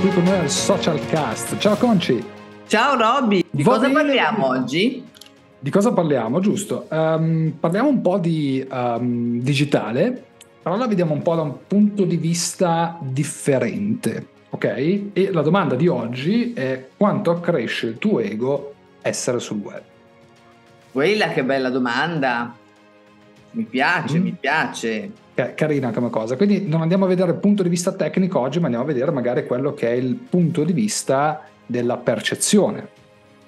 qui con noi al Social Cast. Ciao Conci. Ciao Robby. Di cosa parliamo oggi? Di cosa parliamo, giusto? Parliamo un po' di digitale, però la vediamo un po' da un punto di vista differente, ok? E la domanda di oggi è: quanto accresce il tuo ego essere sul web? Quella che bella domanda, mi piace. Carina come cosa, quindi non andiamo a vedere il punto di vista tecnico oggi, ma andiamo a vedere magari quello che è il punto di vista della percezione,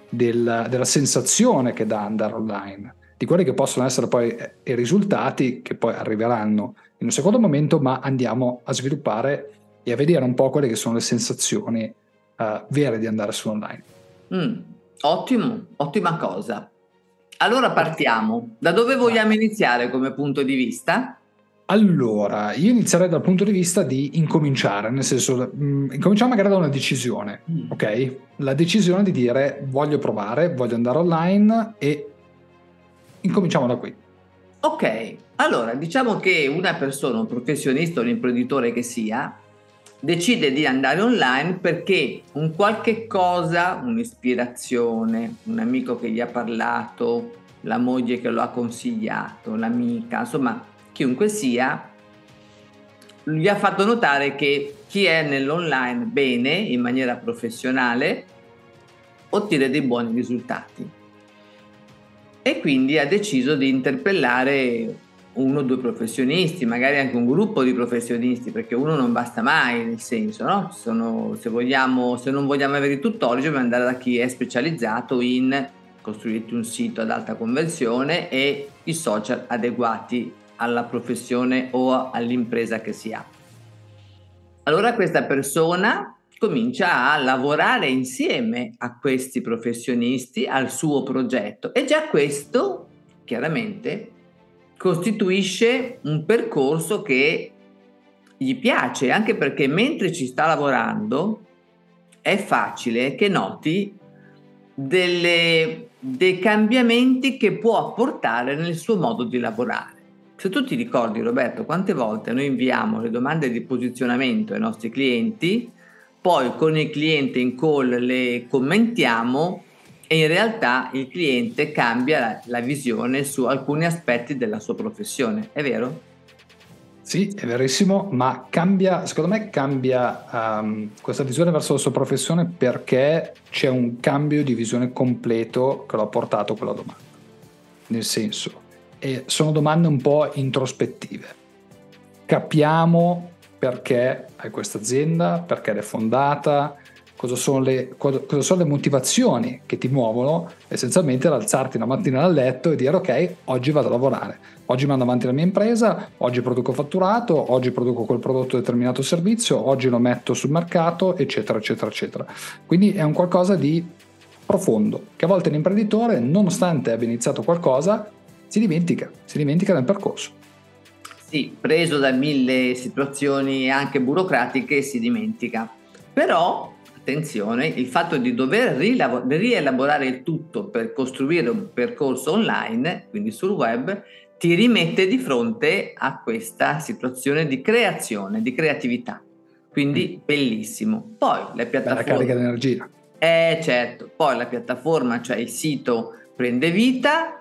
della sensazione che dà andare online, di quelli che possono essere poi i risultati che poi arriveranno in un secondo momento, ma andiamo a sviluppare e a vedere un po' quelle che sono le sensazioni vere di andare su online. Ottima cosa. Allora partiamo. Da dove vogliamo iniziare come punto di vista? Allora, io inizierei dal punto di vista di incominciare, nel senso, incominciamo magari da una decisione, ok? La decisione di dire voglio provare, voglio andare online, e incominciamo da qui. Ok, allora diciamo che una persona, un professionista, un imprenditore che sia, decide di andare online perché un qualche cosa, un'ispirazione, un amico che gli ha parlato, la moglie che lo ha consigliato, l'amica, insomma, chiunque sia, gli ha fatto notare che chi è nell'online bene, in maniera professionale, ottiene dei buoni risultati, e quindi ha deciso di interpellare uno o due professionisti, magari anche un gruppo di professionisti, perché uno non basta mai, nel senso, no? Se non vogliamo avere tutt'oggi, dobbiamo andare da chi è specializzato in costruirti un sito ad alta conversione e i social adeguati alla professione o all'impresa che si ha. Allora questa persona comincia a lavorare insieme a questi professionisti al suo progetto, e già questo chiaramente costituisce un percorso che gli piace, anche perché mentre ci sta lavorando è facile che noti dei cambiamenti che può apportare nel suo modo di lavorare. Se tu ti ricordi, Roberto, quante volte noi inviamo le domande di posizionamento ai nostri clienti, poi con il cliente in call le commentiamo e in realtà il cliente cambia la visione su alcuni aspetti della sua professione, è vero? Sì, è verissimo, ma secondo me cambia questa visione verso la sua professione perché c'è un cambio di visione completo che lo ha portato quella domanda, nel senso... E sono domande un po' introspettive. Capiamo perché hai questa azienda, perché l'hai fondata, cosa sono le motivazioni che ti muovono essenzialmente ad alzarti la mattina dal letto e dire ok, oggi vado a lavorare, oggi mando avanti la mia impresa, oggi produco fatturato, oggi produco quel prodotto, determinato servizio, oggi lo metto sul mercato, eccetera, eccetera, eccetera. Quindi è un qualcosa di profondo, che a volte l'imprenditore, nonostante abbia iniziato qualcosa, si dimentica nel percorso. Sì, preso da mille situazioni anche burocratiche si dimentica. Però, attenzione, il fatto di dover rielaborare il tutto per costruire un percorso online, quindi sul web, ti rimette di fronte a questa situazione di creazione, di creatività. Quindi bellissimo. Poi la piattaforma... Bella carica di energia. Certo. Poi la piattaforma, cioè il sito, prende vita...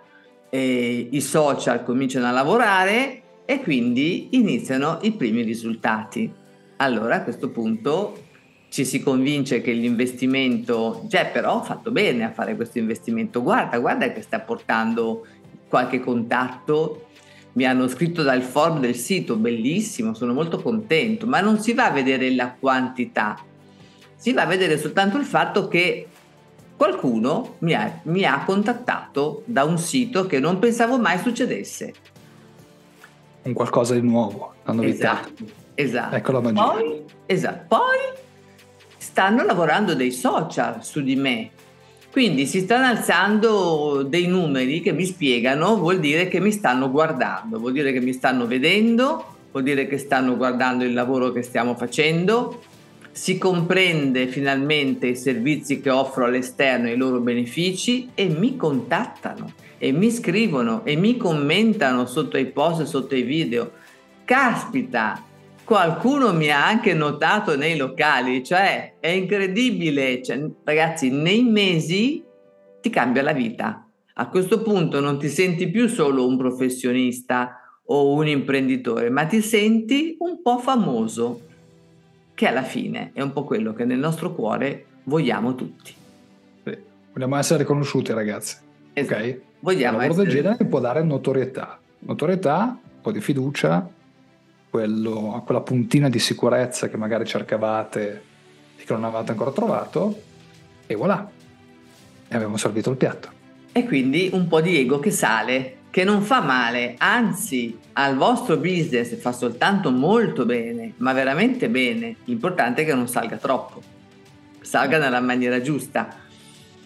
E i social cominciano a lavorare e quindi iniziano i primi risultati. Allora a questo punto ci si convince che l'investimento, però ho fatto bene a fare questo investimento, guarda che sta portando qualche contatto, mi hanno scritto dal form del sito, bellissimo, sono molto contento, ma non si va a vedere la quantità, si va a vedere soltanto il fatto che qualcuno mi ha contattato da un sito che non pensavo mai succedesse. Un qualcosa di nuovo, la novità. Esatto. Ecco la magia. Poi stanno lavorando dei social su di me, quindi si stanno alzando dei numeri che mi spiegano, vuol dire che mi stanno guardando, vuol dire che mi stanno vedendo, vuol dire che stanno guardando il lavoro che stiamo facendo. Si comprende finalmente i servizi che offro all'esterno e i loro benefici, e mi contattano e mi scrivono e mi commentano sotto i post, sotto i video. Caspita, Qualcuno mi ha anche notato nei locali, cioè è incredibile, cioè, ragazzi, nei mesi ti cambia la vita. A questo punto non ti senti più solo un professionista o un imprenditore, ma ti senti un po' famoso, che alla fine è un po' quello che nel nostro cuore vogliamo tutti. Vogliamo essere conosciuti, ragazzi. Esatto. Okay? Vogliamo un lavoro del genere può dare notorietà, un po' di fiducia, quella puntina di sicurezza che magari cercavate e che non avevate ancora trovato, e voilà, e abbiamo servito il piatto. E quindi un po' di ego che sale, che non fa male, anzi al vostro business fa soltanto molto bene, ma veramente bene. L'importante è che non salga troppo, salga nella maniera giusta.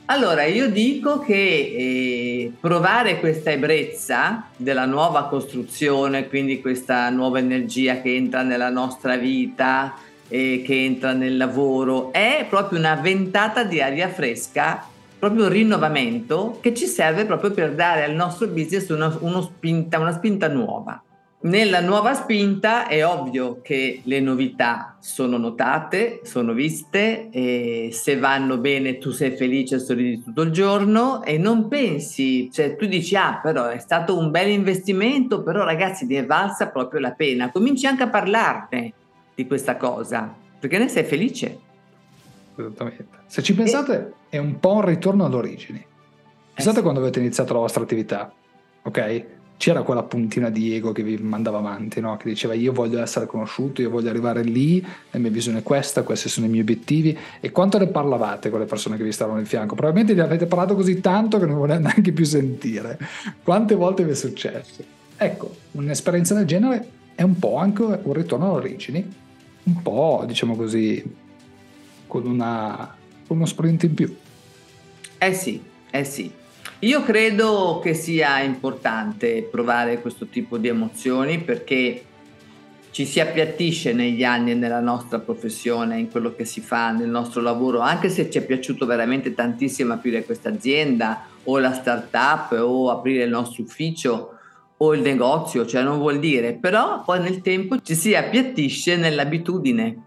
Allora io dico che provare questa ebbrezza della nuova costruzione, quindi questa nuova energia che entra nella nostra vita e che entra nel lavoro, è proprio una ventata di aria fresca, proprio un rinnovamento che ci serve proprio per dare al nostro business una spinta nuova. Nella nuova spinta è ovvio che le novità sono notate, sono viste, e se vanno bene tu sei felice e sorridi tutto il giorno e non pensi, cioè tu dici però è stato un bel investimento, però ragazzi ne è valsa proprio la pena. Cominci anche a parlarne di questa cosa perché ne sei felice. Esattamente. Se ci pensate è un po' un ritorno alle origini. Pensate quando avete iniziato la vostra attività, ok? C'era quella puntina di ego che vi mandava avanti, no? Che diceva io voglio essere conosciuto, io voglio arrivare lì, la mia visione è questa, questi sono i miei obiettivi. E quanto ne parlavate con le persone che vi stavano in fianco? Probabilmente ne avete parlato così tanto che non volete neanche più sentire. Quante volte vi è successo? Ecco, un'esperienza del genere è un po' anche un ritorno alle origini, un po', diciamo così, con uno sprint in più. Eh sì. Io credo che sia importante provare questo tipo di emozioni perché ci si appiattisce negli anni nella nostra professione, in quello che si fa, nel nostro lavoro, anche se ci è piaciuto veramente tantissimo aprire questa azienda o la startup o aprire il nostro ufficio o il negozio, cioè non vuol dire, però poi nel tempo ci si appiattisce nell'abitudine.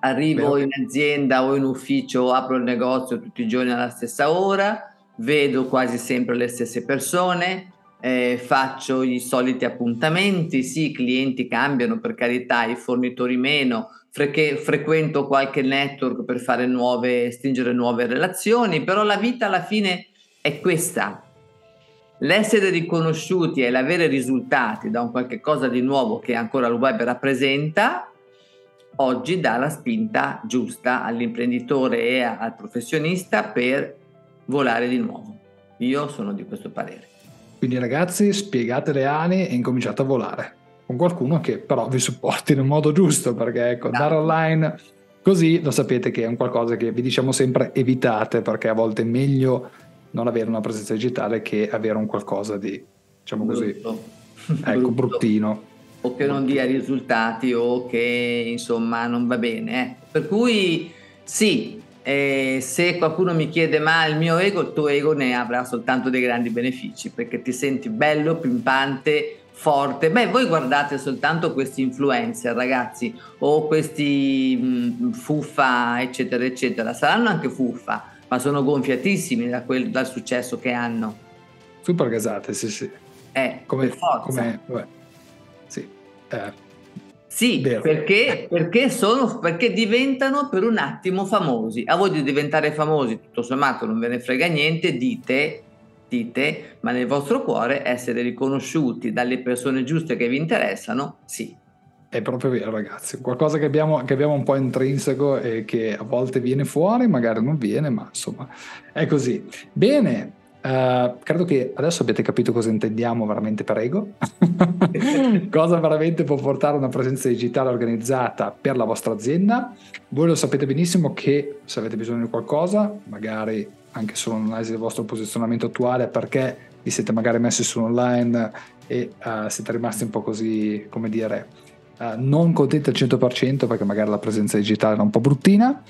Arrivo in azienda o in ufficio, apro il negozio tutti i giorni alla stessa ora, vedo quasi sempre le stesse persone, faccio i soliti appuntamenti, sì, i clienti cambiano per carità, i fornitori meno, frequento qualche network per fare stringere nuove relazioni, però la vita alla fine è questa. L'essere riconosciuti e l'avere risultati da un qualche cosa di nuovo che ancora il web rappresenta, oggi dà la spinta giusta all'imprenditore e al professionista per volare di nuovo. Io sono di questo parere. Quindi ragazzi, spiegate le ali e incominciate a volare con qualcuno che però vi supporti nel modo giusto, perché ecco, andare online così lo sapete che è un qualcosa che vi diciamo sempre evitate, perché a volte è meglio non avere una presenza digitale che avere un qualcosa di, diciamo così, ecco, bruttino. O che non dia risultati o che insomma non va bene. Per cui sì, se qualcuno mi chiede ma il mio ego, il tuo ego ne avrà soltanto dei grandi benefici perché ti senti bello, pimpante, forte. Voi guardate soltanto questi influencer, ragazzi, o questi fuffa eccetera eccetera, saranno anche fuffa ma sono gonfiatissimi dal successo che hanno, super gasate. Sì come per forza. Sì, perché diventano per un attimo famosi. A voi di diventare famosi, tutto sommato, non ve ne frega niente, dite, ma nel vostro cuore essere riconosciuti dalle persone giuste che vi interessano, sì. È proprio vero, ragazzi. Qualcosa che abbiamo un po' intrinseco e che a volte viene fuori, magari non viene, ma insomma è così. Bene. Credo che adesso abbiate capito cosa intendiamo veramente per ego cosa veramente può portare una presenza digitale organizzata per la vostra azienda. Voi lo sapete benissimo che se avete bisogno di qualcosa, magari anche solo un'analisi del vostro posizionamento attuale, perché vi siete magari messi su online e siete rimasti un po' così, come dire, non contenti al 100% perché magari la presenza digitale era un po' bruttina,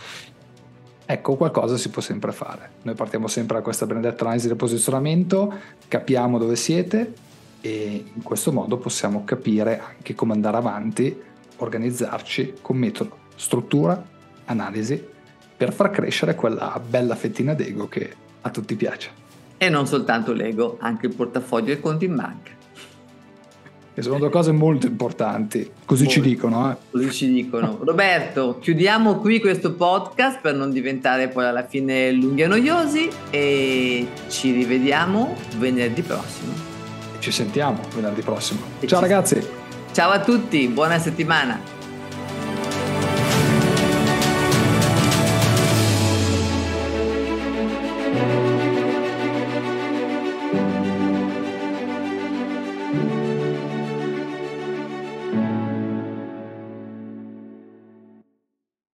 ecco, qualcosa si può sempre fare. Noi partiamo sempre da questa benedetta analisi del posizionamento, capiamo dove siete e in questo modo possiamo capire anche come andare avanti organizzarci con metodo, struttura, analisi, per far crescere quella bella fettina d'ego che a tutti piace. E non soltanto l'ego, anche il portafoglio e conti in banca. Che sono due cose molto importanti, così ci dicono. Così ci dicono. Roberto, chiudiamo qui questo podcast per non diventare poi alla fine lunghi e noiosi, e ci rivediamo venerdì prossimo. Ci sentiamo venerdì prossimo. Ciao ragazzi. Ciao a tutti, buona settimana.